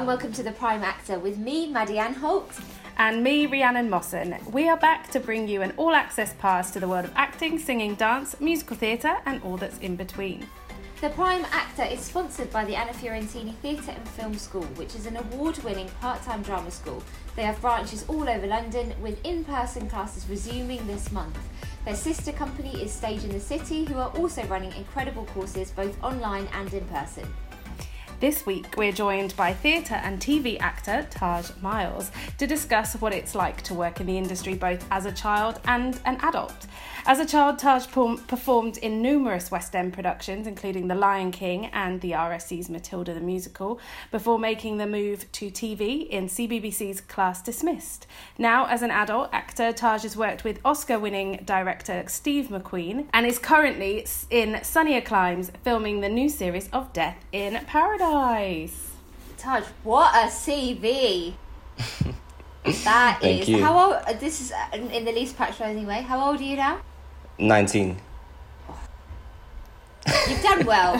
and welcome to The Prime Actor with me, Maddie Ann Holt. And me, Rhiannon Mosson. We are back to bring you an all-access pass to the world of acting, singing, dance, musical theatre and all that's in between. The Prime Actor is sponsored by the Anna Fiorentini Theatre and Film School, which is an award-winning part-time drama school. They have branches all over London, with in-person classes resuming this month. Their sister company is Stage in the City, who are also running incredible courses both online and in person. This week, we're joined by theatre and TV actor Tahj Miles to discuss what it's like to work in the industry both as a child and an adult. As a child, Tahj performed in numerous West End productions, including The Lion King and the RSC's Matilda the Musical, before making the move to TV in CBBC's Class Dismissed. Now, as an adult actor, Tahj has worked with Oscar-winning director Steve McQueen and is currently in sunnier climes filming the new series of Death in Paradise. Nice. Tahj, what a CV. That is. You. How old? This is in the least patronising way. How old are you now? 19. Oh. You've done well.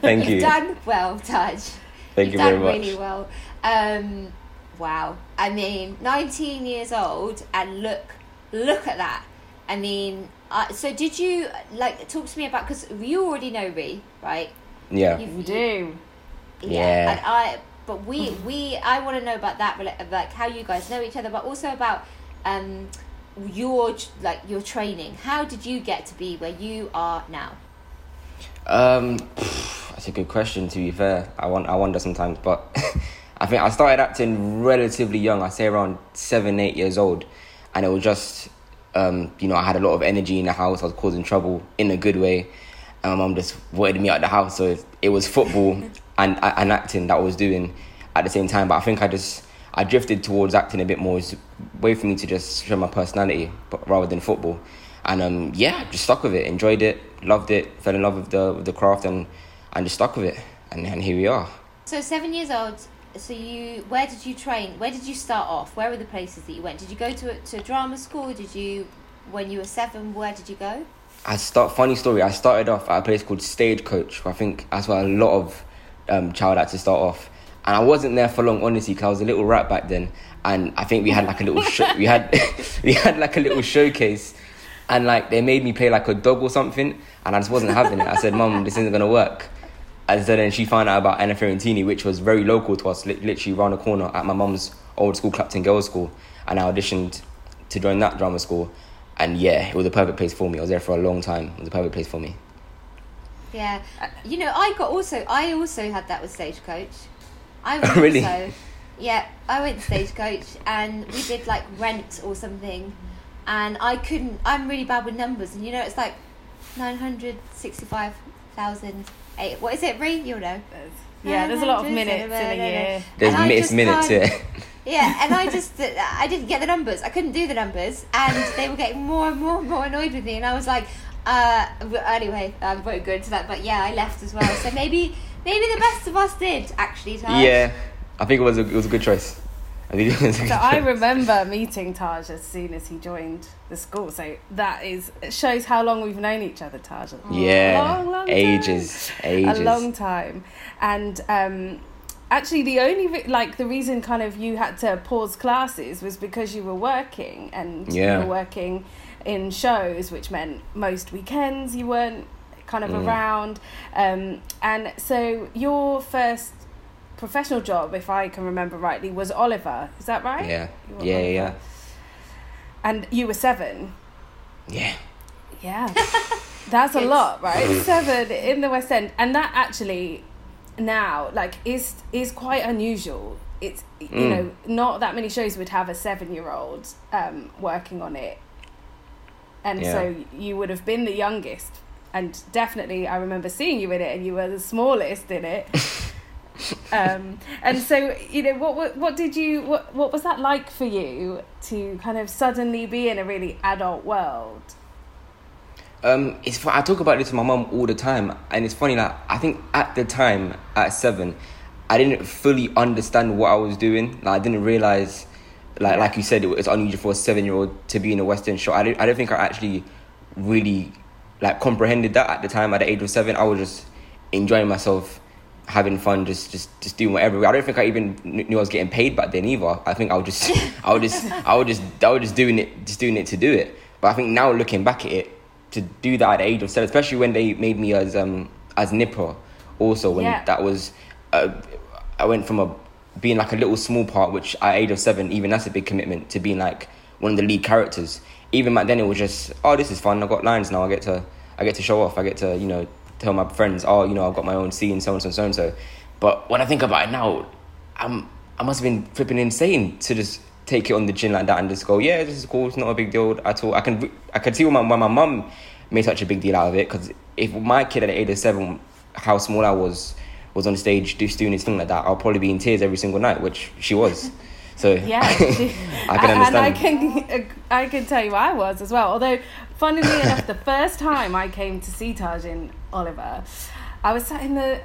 Thank you. You've done well, Tahj. Thank you very much. Really well. Wow. I mean, 19 years old, and look at that. I mean, so did you talk to me about? Because you already know me, right? Yeah, you do. Yeah, and I want to know about that, like how you guys know each other, but also about your training. How did you get to be where you are now? That's a good question. To be fair, I wonder sometimes, but I think I started acting relatively young. I say around 7-8 years old, and it was just I had a lot of energy in the house. I was causing trouble in a good way. And my mum just voided me out of the house, so it was football and acting that I was doing at the same time. But I think I drifted towards acting a bit more. It's a way for me to just show my personality, but rather than football. And just stuck with it, enjoyed it, loved it, fell in love with the craft, and just stuck with it. And here we are. So 7 years old. So where did you train? Where did you start off? Where were the places that you went? Did you go to drama school? When you were 7? Where did you go? Funny story, I started off at a place called Stagecoach. I think that's where a lot of child actors start off. And I wasn't there for long, honestly, because I was a little rat back then. And I think we had a little showcase, and they made me play a dog or something. And I just wasn't having it. I said, Mum, this isn't gonna work. And so then she found out about Anna Fiorentini, which was very local to us, literally round the corner at my mum's old school, Clapton Girls School. And I auditioned to join that drama school. And yeah, it was the perfect place for me. I was there for a long time. It was the perfect place for me. Yeah. I also had that with Stagecoach. Really? Also, yeah, I went to Stagecoach and we did rent or something. And I'm really bad with numbers. And it's 965,008. What is it, Ree? You'll know. Yeah, there's a lot of minutes in a year. There's minutes, yeah. Yeah, and I didn't get the numbers. I couldn't do the numbers, and they were getting more and more and more annoyed with me. And I was like, anyway, I won't go into that. But yeah, I left as well. So maybe the best of us did actually. Tahj. Yeah, I think it was a good choice. I remember meeting Tahj as soon as he joined the school. So it shows how long we've known each other, Tahj. Yeah, long ages, a long time, and. Actually, the only reason you had to pause classes was because you were working you were working in shows, which meant most weekends you weren't around. And so your first professional job, if I can remember rightly, was Oliver. Is that right? Yeah. Yeah. And you were 7. Yeah. Yeah. That's a lot, right? 7 in the West End. And that actually... now is quite unusual. It's not that many shows would have a 7-year-old working on it, and so you would have been the youngest, and definitely I remember seeing you in it, and you were the smallest in it. And so what was that like for you to suddenly be in a really adult world? I talk about this to my mum all the time, and it's funny, I think at the time, at 7, I didn't fully understand what I was doing. I didn't realise, like you said, it's unusual for a 7-year-old to be in a West End show. I don't think I actually really comprehended that at the time, at the age of 7. I was just enjoying myself having fun, just doing whatever. I don't think I even knew I was getting paid back then either. I think I was just doing it to do it. But I think now looking back at it, to do that at the age of 7, especially when they made me as Nipper, also when that was, I went from being like a little small part, which at age of 7, even that's a big commitment, to being like one of the lead characters. Even back then, it was just, oh, this is fun. I've got lines now. I get to show off. I get to, you know, tell my friends, oh, you know, I've got my own scene, so and so and so and so. But when I think about it now, I must have been flipping insane to just take it on the chin like that and just go, yeah, this is cool. It's not a big deal at all. I can see why my mum made such a big deal out of it, because if my kid at the age of 7, how small I was on stage just doing his thing like that, I'll probably be in tears every single night, which she was. So I can understand. And I can tell you I was as well. Although, funnily enough, the first time I came to see Tahj in Oliver, I was sat in the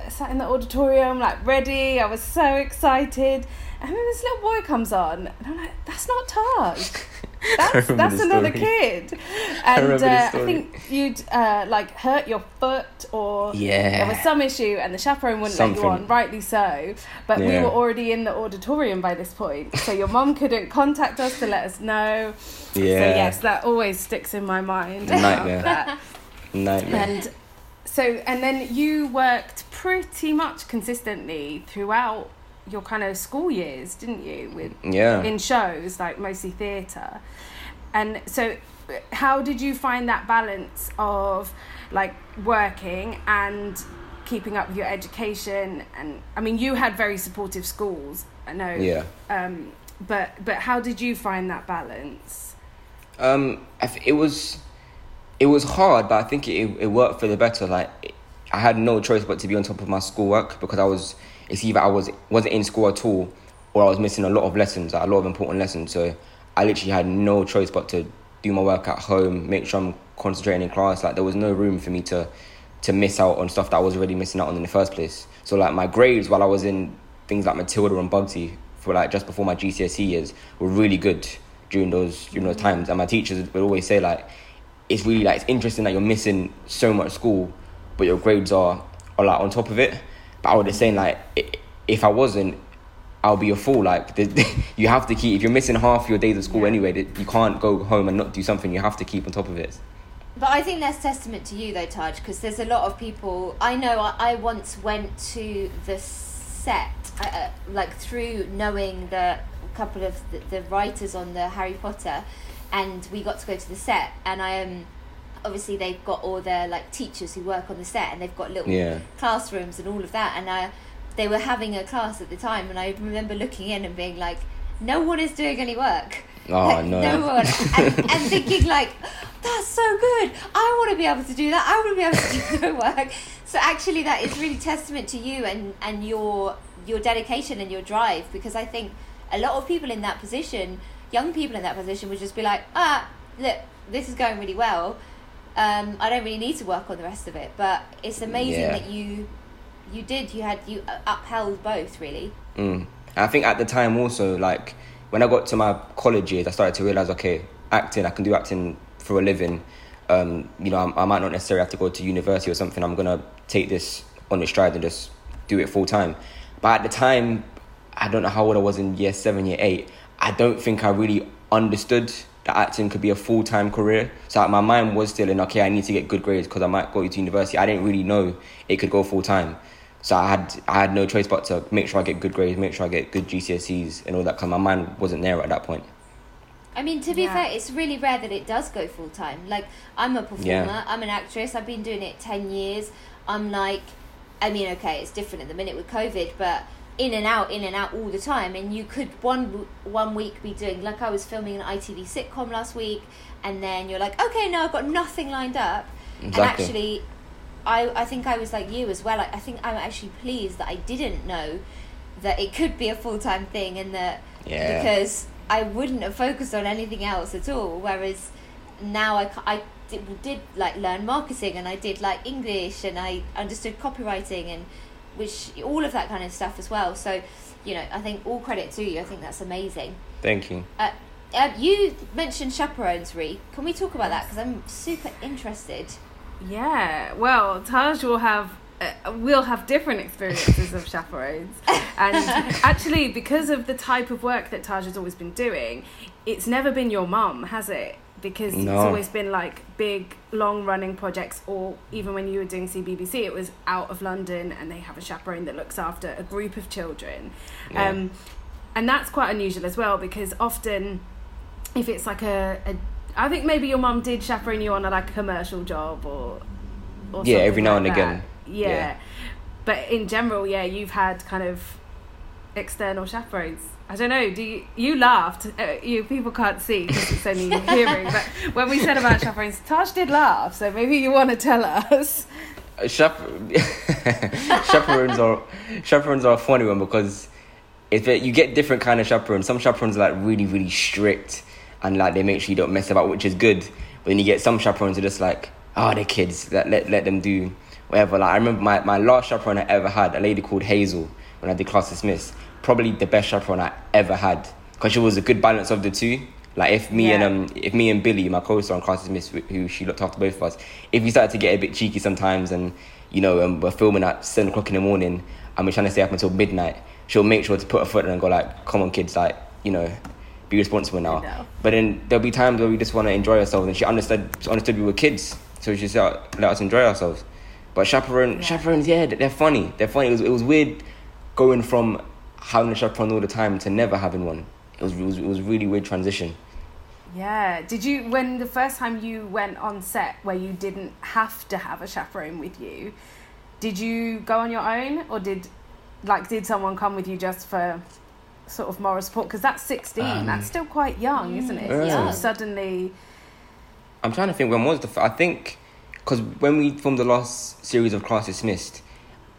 auditorium, like, ready. I was so excited. And then this little boy comes on, and I'm like, that's not Tahj. That's another kid. And I think you'd like hurt your foot, or there was some issue and the chaperone wouldn't let you on, rightly so. But we were already in the auditorium by this point, so your mum couldn't contact us to let us know. Yeah. So yes, that always sticks in my mind. Nightmare. And so, and then you worked pretty much consistently throughout your kind of school years, didn't you? In shows, like mostly theatre. And so how did you find that balance of like working and keeping up with your education? And I mean, you had very supportive schools, I know. Yeah. But how did you find that balance? It was hard, but I think it worked for the better. Like, I had no choice but to be on top of my schoolwork, because it's either I wasn't in school at all, or I was missing a lot of lessons, like a lot of important lessons. So I literally had no choice but to do my work at home, make sure I'm concentrating in class. Like, there was no room for me to miss out on stuff that I was already missing out on in the first place. So like, my grades while I was in things like Matilda and Bugsy for like just before my GCSE years were really good during those times. And my teachers would always say, like, it's really like, it's interesting that you're missing so much school, but your grades are like on top of it. But I would have saying, like, if I wasn't, I'll be a fool. Like, you have to keep, if you're missing half your days of school anyway, you can't go home and not do something. You have to keep on top of it. But I think that's testament to you though, Tahj, because there's a lot of people, I know I once went to the set, like through knowing a couple of the writers on the Harry Potter, and we got to go to the set, and I am... obviously they've got all their like teachers who work on the set, and they've got little classrooms and all of that, and they were having a class at the time, and I remember looking in and being like, no one is doing any work. No one. and thinking like, that's so good, I want to be able to do that, I want to be able to do no work. So actually that is really testament to you and your dedication and your drive, because I think a lot of people in that position, young people in that position, would just be like, look, this is going really well, I don't really need to work on the rest of it. But it's amazing that you upheld both, really. I think at the time also, like, when I got to my college years, I started to realise, okay, I can do acting for a living. You know, I might not necessarily have to go to university or something. I'm going to take this on its stride and just do it full time. But at the time, I don't know how old I was in year 7, year 8, I don't think I really understood that acting could be a full-time career. So like, my mind was still in, okay, I need to get good grades because I might go to university. I didn't really know it could go full-time. So I had no choice but to make sure I get good grades, make sure I get good GCSEs and all that, because my mind wasn't there at that point. I mean, to be fair, it's really rare that it does go full-time. Like, I'm a performer, I'm an actress, I've been doing it 10 years. I'm like, I mean, okay, it's different at the minute with COVID, but... in and out all the time. And you could one week be doing, like, I was filming an ITV sitcom last week, and then you're like, okay, no, I've got nothing lined up. Exactly. And actually I think I was like you as well. I think I'm actually pleased that I didn't know that it could be a full-time thing, and that because I wouldn't have focused on anything else at all. Whereas now I did like learn marketing, and I did like English, and I understood copywriting, and which all of that kind of stuff as well. So, you know, I think all credit to you. I think that's amazing. Thank you. You mentioned chaperones, Ree. Can we talk about that? Because I'm super interested. Yeah. Well, Tahj will have we'll have different experiences of chaperones. And actually, because of the type of work that Tahj has always been doing, it's never been your mum, has it? Because it's always been like big, long-running projects, or even when you were doing CBBC, it was out of London and they have a chaperone that looks after a group of children. Yeah. And that's quite unusual as well, because often if it's like I think maybe your mum did chaperone you on a commercial job or yeah, every now and again. Yeah. But in general, you've had kind of external chaperones. I don't know, do you laughed, you people can't see because it's only hearing, but when we said about chaperones, Tahj did laugh, so maybe you want to tell us. Chaperones are a funny one, because if you get different kind of chaperones. Some chaperones are like really, really strict and like they make sure you don't mess about, which is good, but then you get some chaperones who are just like, oh, they're kids, let them do whatever. Like I remember my last chaperone I ever had, a lady called Hazel, when I did Class Dismissed, probably the best chaperone I ever had, because she was a good balance of the two. Like if me and Billy, my co-star on Class Dismissed, who she looked after both of us, if we started to get a bit cheeky sometimes, and you know, we're filming at 7:00 in the morning and we're trying to stay up until midnight, she'll make sure to put her foot in and go like, come on kids, like, you know, be responsible now. No. But then there'll be times where we just want to enjoy ourselves, and she understood we were kids, so she said, let us enjoy ourselves. But chaperones, they're funny. It was weird going from having a chaperone all the time to never having one. It was really weird transition. Yeah. Did you, when the first time you went on set where you didn't have to have a chaperone with you, did you go on your own, or did someone come with you just for sort of moral support? Because that's 16. That's still quite young, isn't it? Yeah. So suddenly, I'm trying to think, when was I think, because when we filmed the last series of Class Dismissed,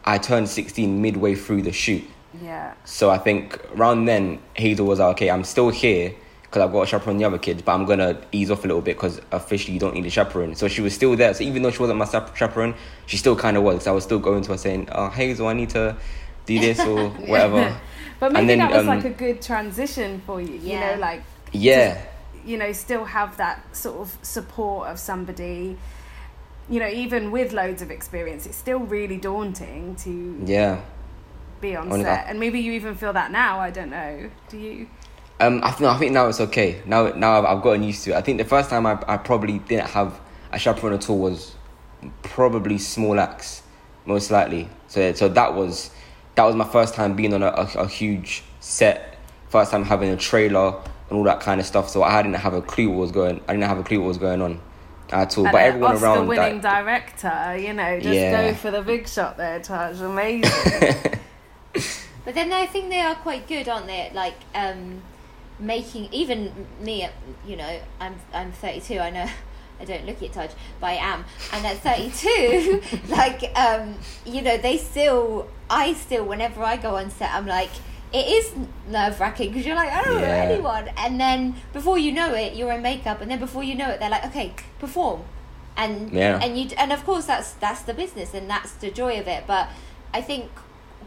I turned 16 midway through the shoot. Yeah. So I think around then, Hazel was like, okay, I'm still here because I've got a chaperone and the other kids, but I'm going to ease off a little bit because officially you don't need a chaperone. So she was still there. So even though she wasn't my chaperone, she still kind of was. Because I was still going to her saying, oh, Hazel, I need to do this or whatever. But maybe that was like a good transition for you, you know, like... Yeah. To, you know, still have that sort of support of somebody... You know, even with loads of experience, it's still really daunting to be on set. And maybe you even feel that now, I don't know. Do you? I think now it's okay. Now I've gotten used to it. I think the first time I probably didn't have a chaperone at all was probably Small Axe, most likely. So that was my first time being on a huge set, first time having a trailer and all that kind of stuff. So I didn't have a clue what was going on at all, and but everyone Oscar around winning that director, you know, just go for the big shot there, Tahj. Amazing. But then I think they are quite good, aren't they, at like making, even me, you know, I'm 32, I know I don't look it, Tahj, but I am, and at 32 like you know, I still whenever I go on set, I'm like, it is nerve-wracking because you're like, I don't know anyone, and then before you know it, you're in makeup, and then before you know it, they're like, okay, perform, and of course that's the business and that's the joy of it. But I think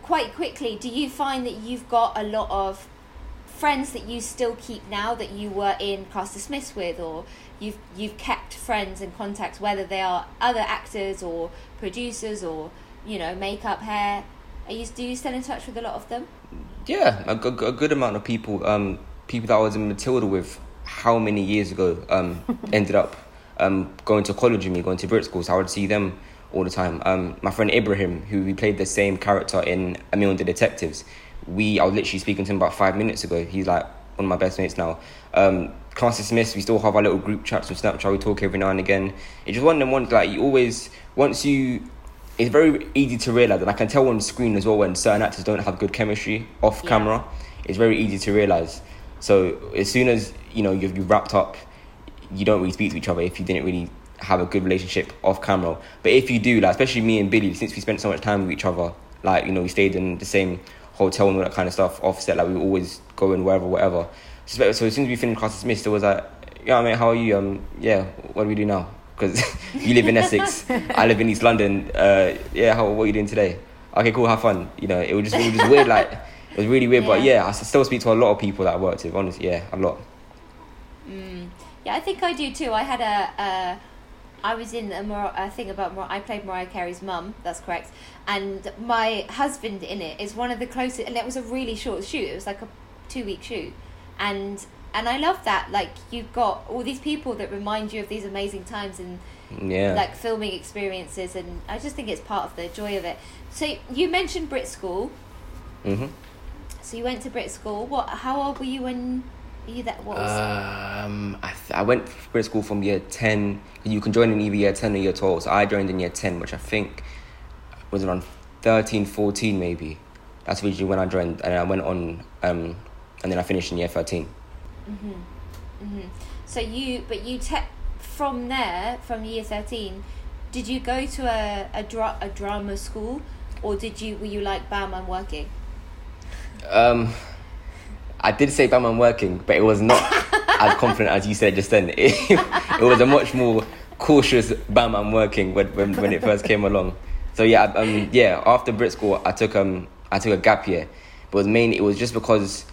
quite quickly, do you find that you've got a lot of friends that you still keep now that you were in Class Dismissed with, or you've kept friends and contacts, whether they are other actors or producers or, you know, makeup, hair? Do you still in touch with a lot of them? Yeah, a good amount of people. People that I was in Matilda with, how many years ago, ended up going to college with me, going to Brit School. So I would see them all the time. My friend Ibrahim, who we played the same character in Emil and the Detectives. I was literally speaking to him about 5 minutes ago. He's like one of my best mates now. Class Dismissed, we still have our little group chats with Snapchat. We talk every now and again. It's just one of them ones like you always, once you. It's very easy to realise, and I can tell on screen as well when certain actors don't have good chemistry off camera. It's very easy to realise. So as soon as, you know, you've wrapped up, you don't really speak to each other if you didn't really have a good relationship off camera. But if you do, like, especially me and Billy, since we spent so much time with each other, like, you know, we stayed in the same hotel and all that kind of stuff offset, like we were always going wherever. So as soon as we finished Class Dismissed, it was like, yeah, mate, how are you? What do we do now? Because you live in Essex, I live in East London. What are you doing today? Okay, cool, have fun. You know, it was just weird. Like, it was really weird. Yeah. But I still speak to a lot of people that I worked with. Honestly, a lot. Yeah, I think I do too. I had a I was in a thing about I played Mariah Carey's mum, that's correct, and my husband in it is one of the closest, and it was a really short shoot, it was like a 2-week shoot, and I love that, like, you've got all these people that remind you of these amazing times and like filming experiences, and I just think it's part of the joy of it. So you mentioned Brit School. Mm-hmm. So you went to Brit School. How old were you when you that was? I went to Brit School from year 10. You can join in either year 10 or year 12. So I joined in year 10, which I think was around 13, 14 maybe. That's usually when I joined, and I went on, and then I finished in year 13. Mm-hmm. Mm-hmm. So from there, from year 13, did you go to a drama school, or were you like, bam, I'm working? I did say bam, I'm working, but it was not as confident as you said just then. It was a much more cautious bam, I'm working when it first came along. So after Brit School, I took a gap year, but it was just because,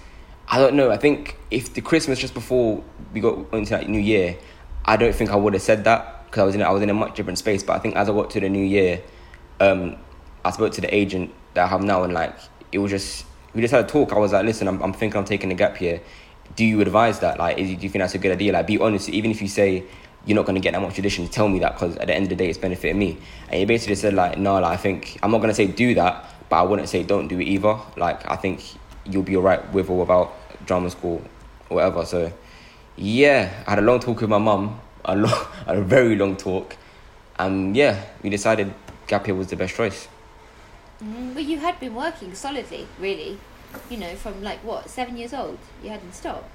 I don't know, I think if the Christmas just before we got into that new year, I don't think I would have said that, because I was in a much different space. But I think as I got to the new year, I spoke to the agent that I have now, and like, it was just, we just had a talk. I was like, listen, I'm thinking I'm taking a gap year. Do you advise that? Like, do you think that's a good idea? Like, be honest. Even if you say you're not going to get that much audition, tell me that, because at the end of the day, it's benefiting me. And he basically said like, no, like, I think I'm not going to say do that, but I wouldn't say don't do it either. Like, I think you'll be all right with or without drama school or whatever. So yeah, I had a long talk with my mum, a very long talk, and yeah, we decided gap year was the best choice. But you had been working solidly, really, from like, what, 7 years old? You hadn't stopped.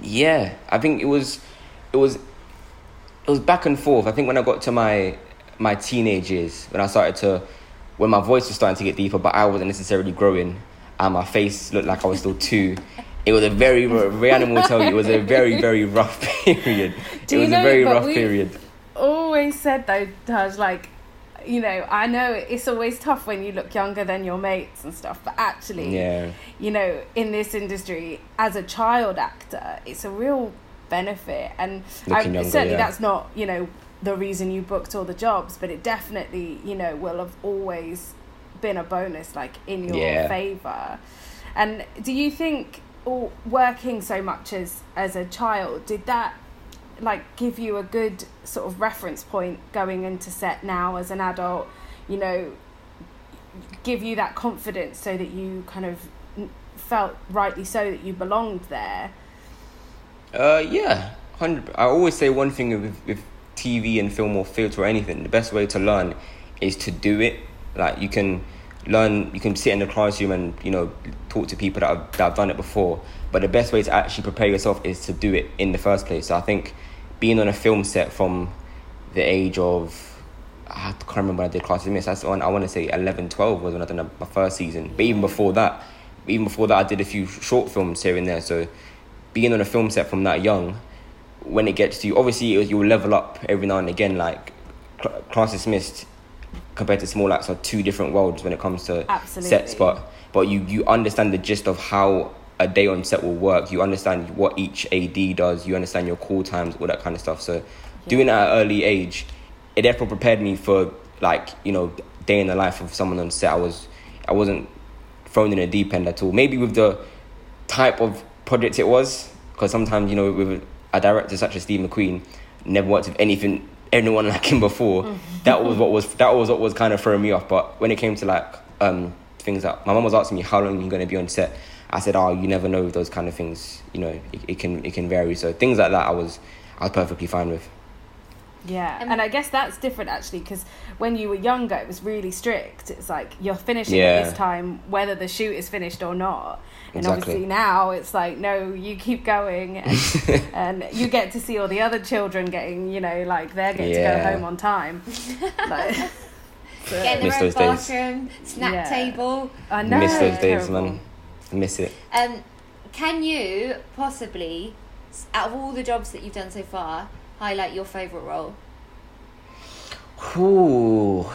Yeah, I think it was back and forth. I think when I got to my teenage years, when my voice was starting to get deeper, but I wasn't necessarily growing, and my face looked like I was still two. It was a very, Rihanna will tell you, it was a very, very rough period. It was a very rough period. Always said though, Tahj, like, I know it's always tough when you look younger than your mates and stuff, but actually, in this industry, as a child actor, it's a real benefit. And certainly that's not, the reason you booked all the jobs, but it definitely, will have always been a bonus, like, in your favour. And do you think working so much as a child, did that like give you a good sort of reference point going into set now as an adult, give you that confidence so that you kind of felt, rightly so, that you belonged there? Yeah, 100%. I always say one thing with TV and film or theatre or anything, the best way to learn is to do it. Like, you can sit in the classroom and talk to people that have done it before, but the best way to actually prepare yourself is to do it in the first place. So I think being on a film set from the age of, I can't remember when I did Class Dismissed, that's on, I want to say 11, 12 was when I did my first season, but even before that I did a few short films here and there. So being on a film set from that young, when it gets to you, obviously you'll level up every now and again. Like, Class Dismissed compared to Small Axe are two different worlds when it comes to sets, but you understand the gist of how a day on set will work. You understand what each AD does. You understand your call times, all that kind of stuff. So doing that at an early age, it therefore prepared me for, like, day in the life of someone on set. I wasn't thrown in a deep end at all. Maybe with the type of project it was, because sometimes, with a director such as Steve McQueen, never worked with anyone like him before. Mm-hmm. That was what was kind of throwing me off. But when it came to like things that my mum was asking me, how long are you going to be on set? I said, you never know with those kind of things. It can vary. So things like that, I was perfectly fine with. Yeah, and I guess that's different actually, because when you were younger, it was really strict. It's like, you're finishing at this time, whether the shoot is finished or not. And obviously now it's like, no, you keep going, and you get to see all the other children getting, like they're getting to go home on time. Get in their own bathroom, snack table. I know. Miss those days, man. Miss it. Can you possibly, out of all the jobs that you've done so far, highlight your favourite role? Ooh.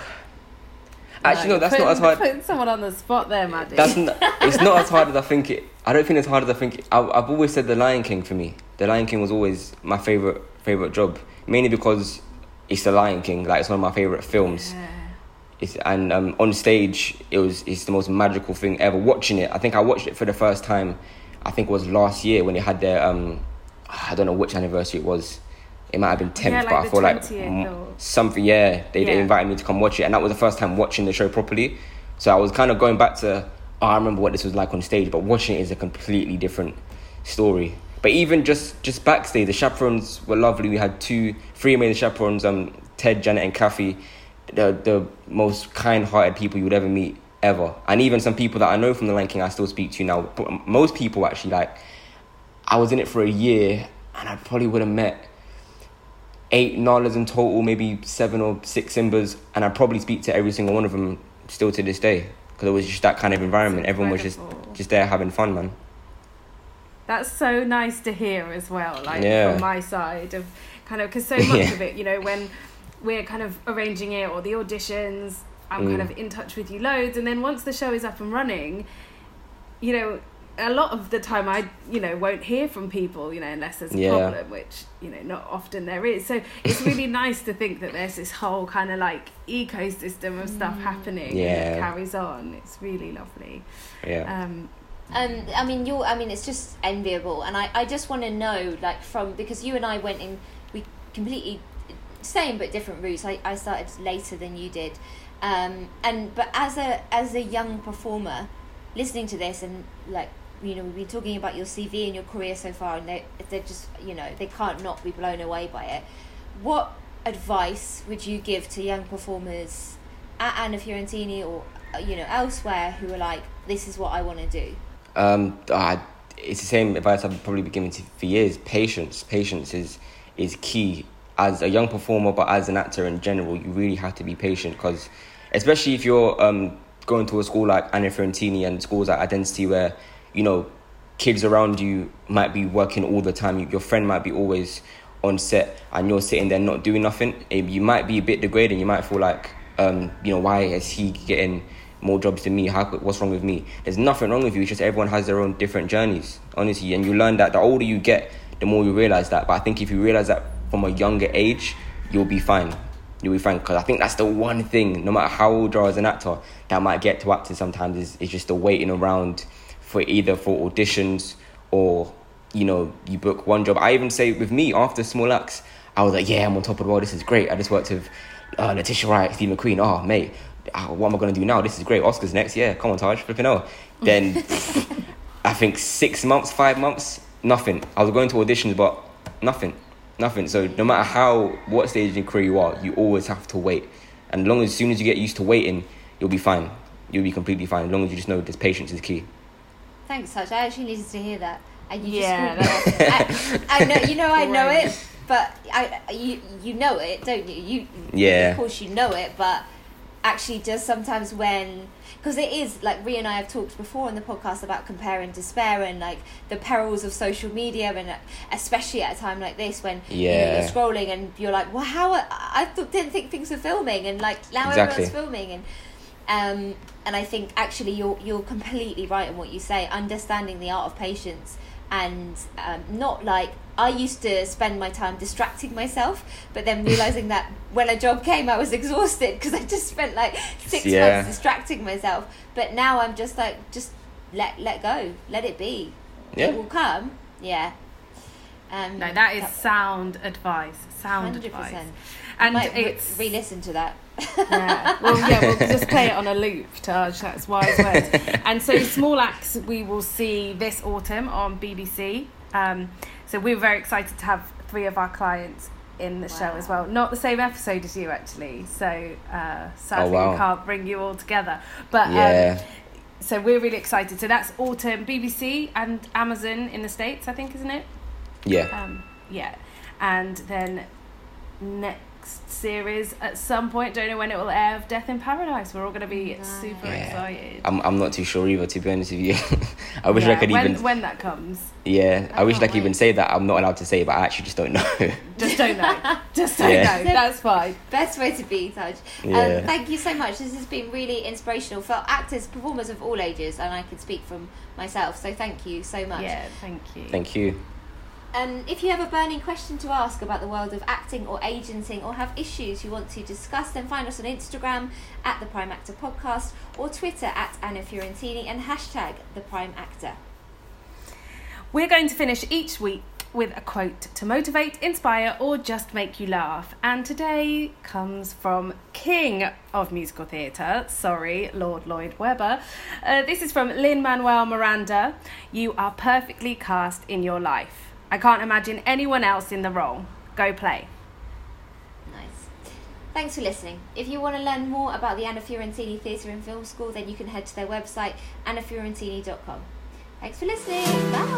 Actually, no, that's not as hard. Putting someone on the spot there, Maddie. It's not as hard as I think it. I don't think it's hard as I think it. I've always said The Lion King for me. The Lion King was always my favourite job, mainly because it's The Lion King. Like, it's one of my favourite films. Yeah. And on stage, it's the most magical thing ever. Watching it, I think I watched it for the first time, I think it was last year when they had their, I don't know which anniversary it was. It might have been 10th, but I feel like something, they invited me to come watch it. And that was the first time watching the show properly. So I was kind of going back to, I remember what this was like on stage, but watching it is a completely different story. But even just backstage, the chaperones were lovely. We had 3 main chaperones, Ted, Janet and Kathy, the most kind-hearted people you would ever meet, ever. And even some people that I know from The Lion King I still speak to now. But most people, actually, like, I was in it for a year and I probably would have met 8 Nalas in total, maybe 7 or 6 Simbas, and I probably speak to every single one of them still to this day, because it was just that kind of environment. Everyone was just there having fun, man. That's so nice to hear as well, like, from my side of kind of, because so much of it, you know, when we're kind of arranging it or the auditions, I'm kind of in touch with you loads, and then once the show is up and running, you know, a lot of the time I, you know, won't hear from people, you know, unless there's a problem, which, you know, not often there is. So it's really nice to think that there's this whole kind of like ecosystem of stuff happening and it carries on. It's really lovely. Yeah. It's just enviable. And I just want to know, like, because you and I went in, we completely same but different routes. I started later than you did. But as a young performer, listening to this and, like, you know, we've been talking about your CV and your career so far, and they're just, you know, they can't not be blown away by it. What advice would you give to young performers at Anna Fiorentini or, you know, elsewhere who are like, this is what I want to do? It's the same advice I've probably been giving for years. Patience is key as a young performer, but as an actor in general, you really have to be patient, because especially if you're going to a school like Anna Fiorentini and schools like Identity, where, you know, kids around you might be working all the time, your friend might be always on set, and you're sitting there not doing nothing, you might be a bit degraded. You might feel like, you know, why is he getting more jobs than me? What's wrong with me? There's nothing wrong with you. It's just everyone has their own different journeys, honestly. And you learn that the older you get, the more you realise that. But I think if you realise that from a younger age, you'll be fine. You'll be fine, because I think that's the one thing, no matter how old you are as an actor, that might get to acting sometimes is just the waiting around for auditions, or, you know, you book one job. I even say with me, after Small Axe, I was like, I'm on top of the world, this is great. I just worked with Letitia Wright, Steve McQueen. Oh, mate, what am I going to do now? This is great. Oscars next, come on, Taj, flipping hell. Then I think 5 months, nothing. I was going to auditions, but nothing. So no matter what stage in your career you are, you always have to wait. And as soon as you get used to waiting, you'll be fine. You'll be completely fine, as long as you just know this patience is key. Thanks, Taj. I actually needed to hear that. And you just I know, you know, I know it, but you know it, don't you? Of course you know it, but actually just sometimes when, because it is, like, Rhea and I have talked before on the podcast about compare and despair and, like, the perils of social media, and especially at a time like this when you're scrolling and you're like, well, didn't think things were filming, and, like, now everyone's filming. And and I think actually you're completely right in what you say, understanding the art of patience, and not like, I used to spend my time distracting myself, but then realising that when a job came, I was exhausted because I just spent like 6 months distracting myself. But now I'm just like, just let go, let it be. Yeah. It will come. Yeah. No, that is sound advice. 100%. Advice. And I might re-listen to that. We'll just play it on a loop, Taj. That's wise words. And so Small Axe we will see this autumn on BBC. So we were very excited to have 3 of our clients in the show as well. Not the same episode as you, actually. So sadly we can't bring you all together. But so we're really excited. So that's autumn, BBC and Amazon in the States, I think, isn't it? Yeah. And then next series at some point, don't know when it will air, of Death in Paradise. We're all going to be super excited. I'm not too sure either, to be honest with you. I wish I could when that comes. I wish I could even say that. I'm not allowed to say, but I actually just don't know. Just don't know. That's fine. Best way to be, Tahj. Thank you so much. This has been really inspirational for actors, performers of all ages, and I can speak from myself. So thank you so much. Thank you. If you have a burning question to ask about the world of acting or agenting, or have issues you want to discuss, then find us on Instagram at The Prime Actor Podcast, or Twitter at Anna Fiorentini and hashtag The Prime Actor. We're going to finish each week with a quote to motivate, inspire, or just make you laugh. And today comes from King of Musical Theatre, Lord Lloyd Webber. This is from Lin-Manuel Miranda. You are perfectly cast in your life. I can't imagine anyone else in the role. Go play. Nice. Thanks for listening. If you want to learn more about the Anna Fiorentini Theatre and Film School, then you can head to their website, annafiorentini.com. Thanks for listening. Bye.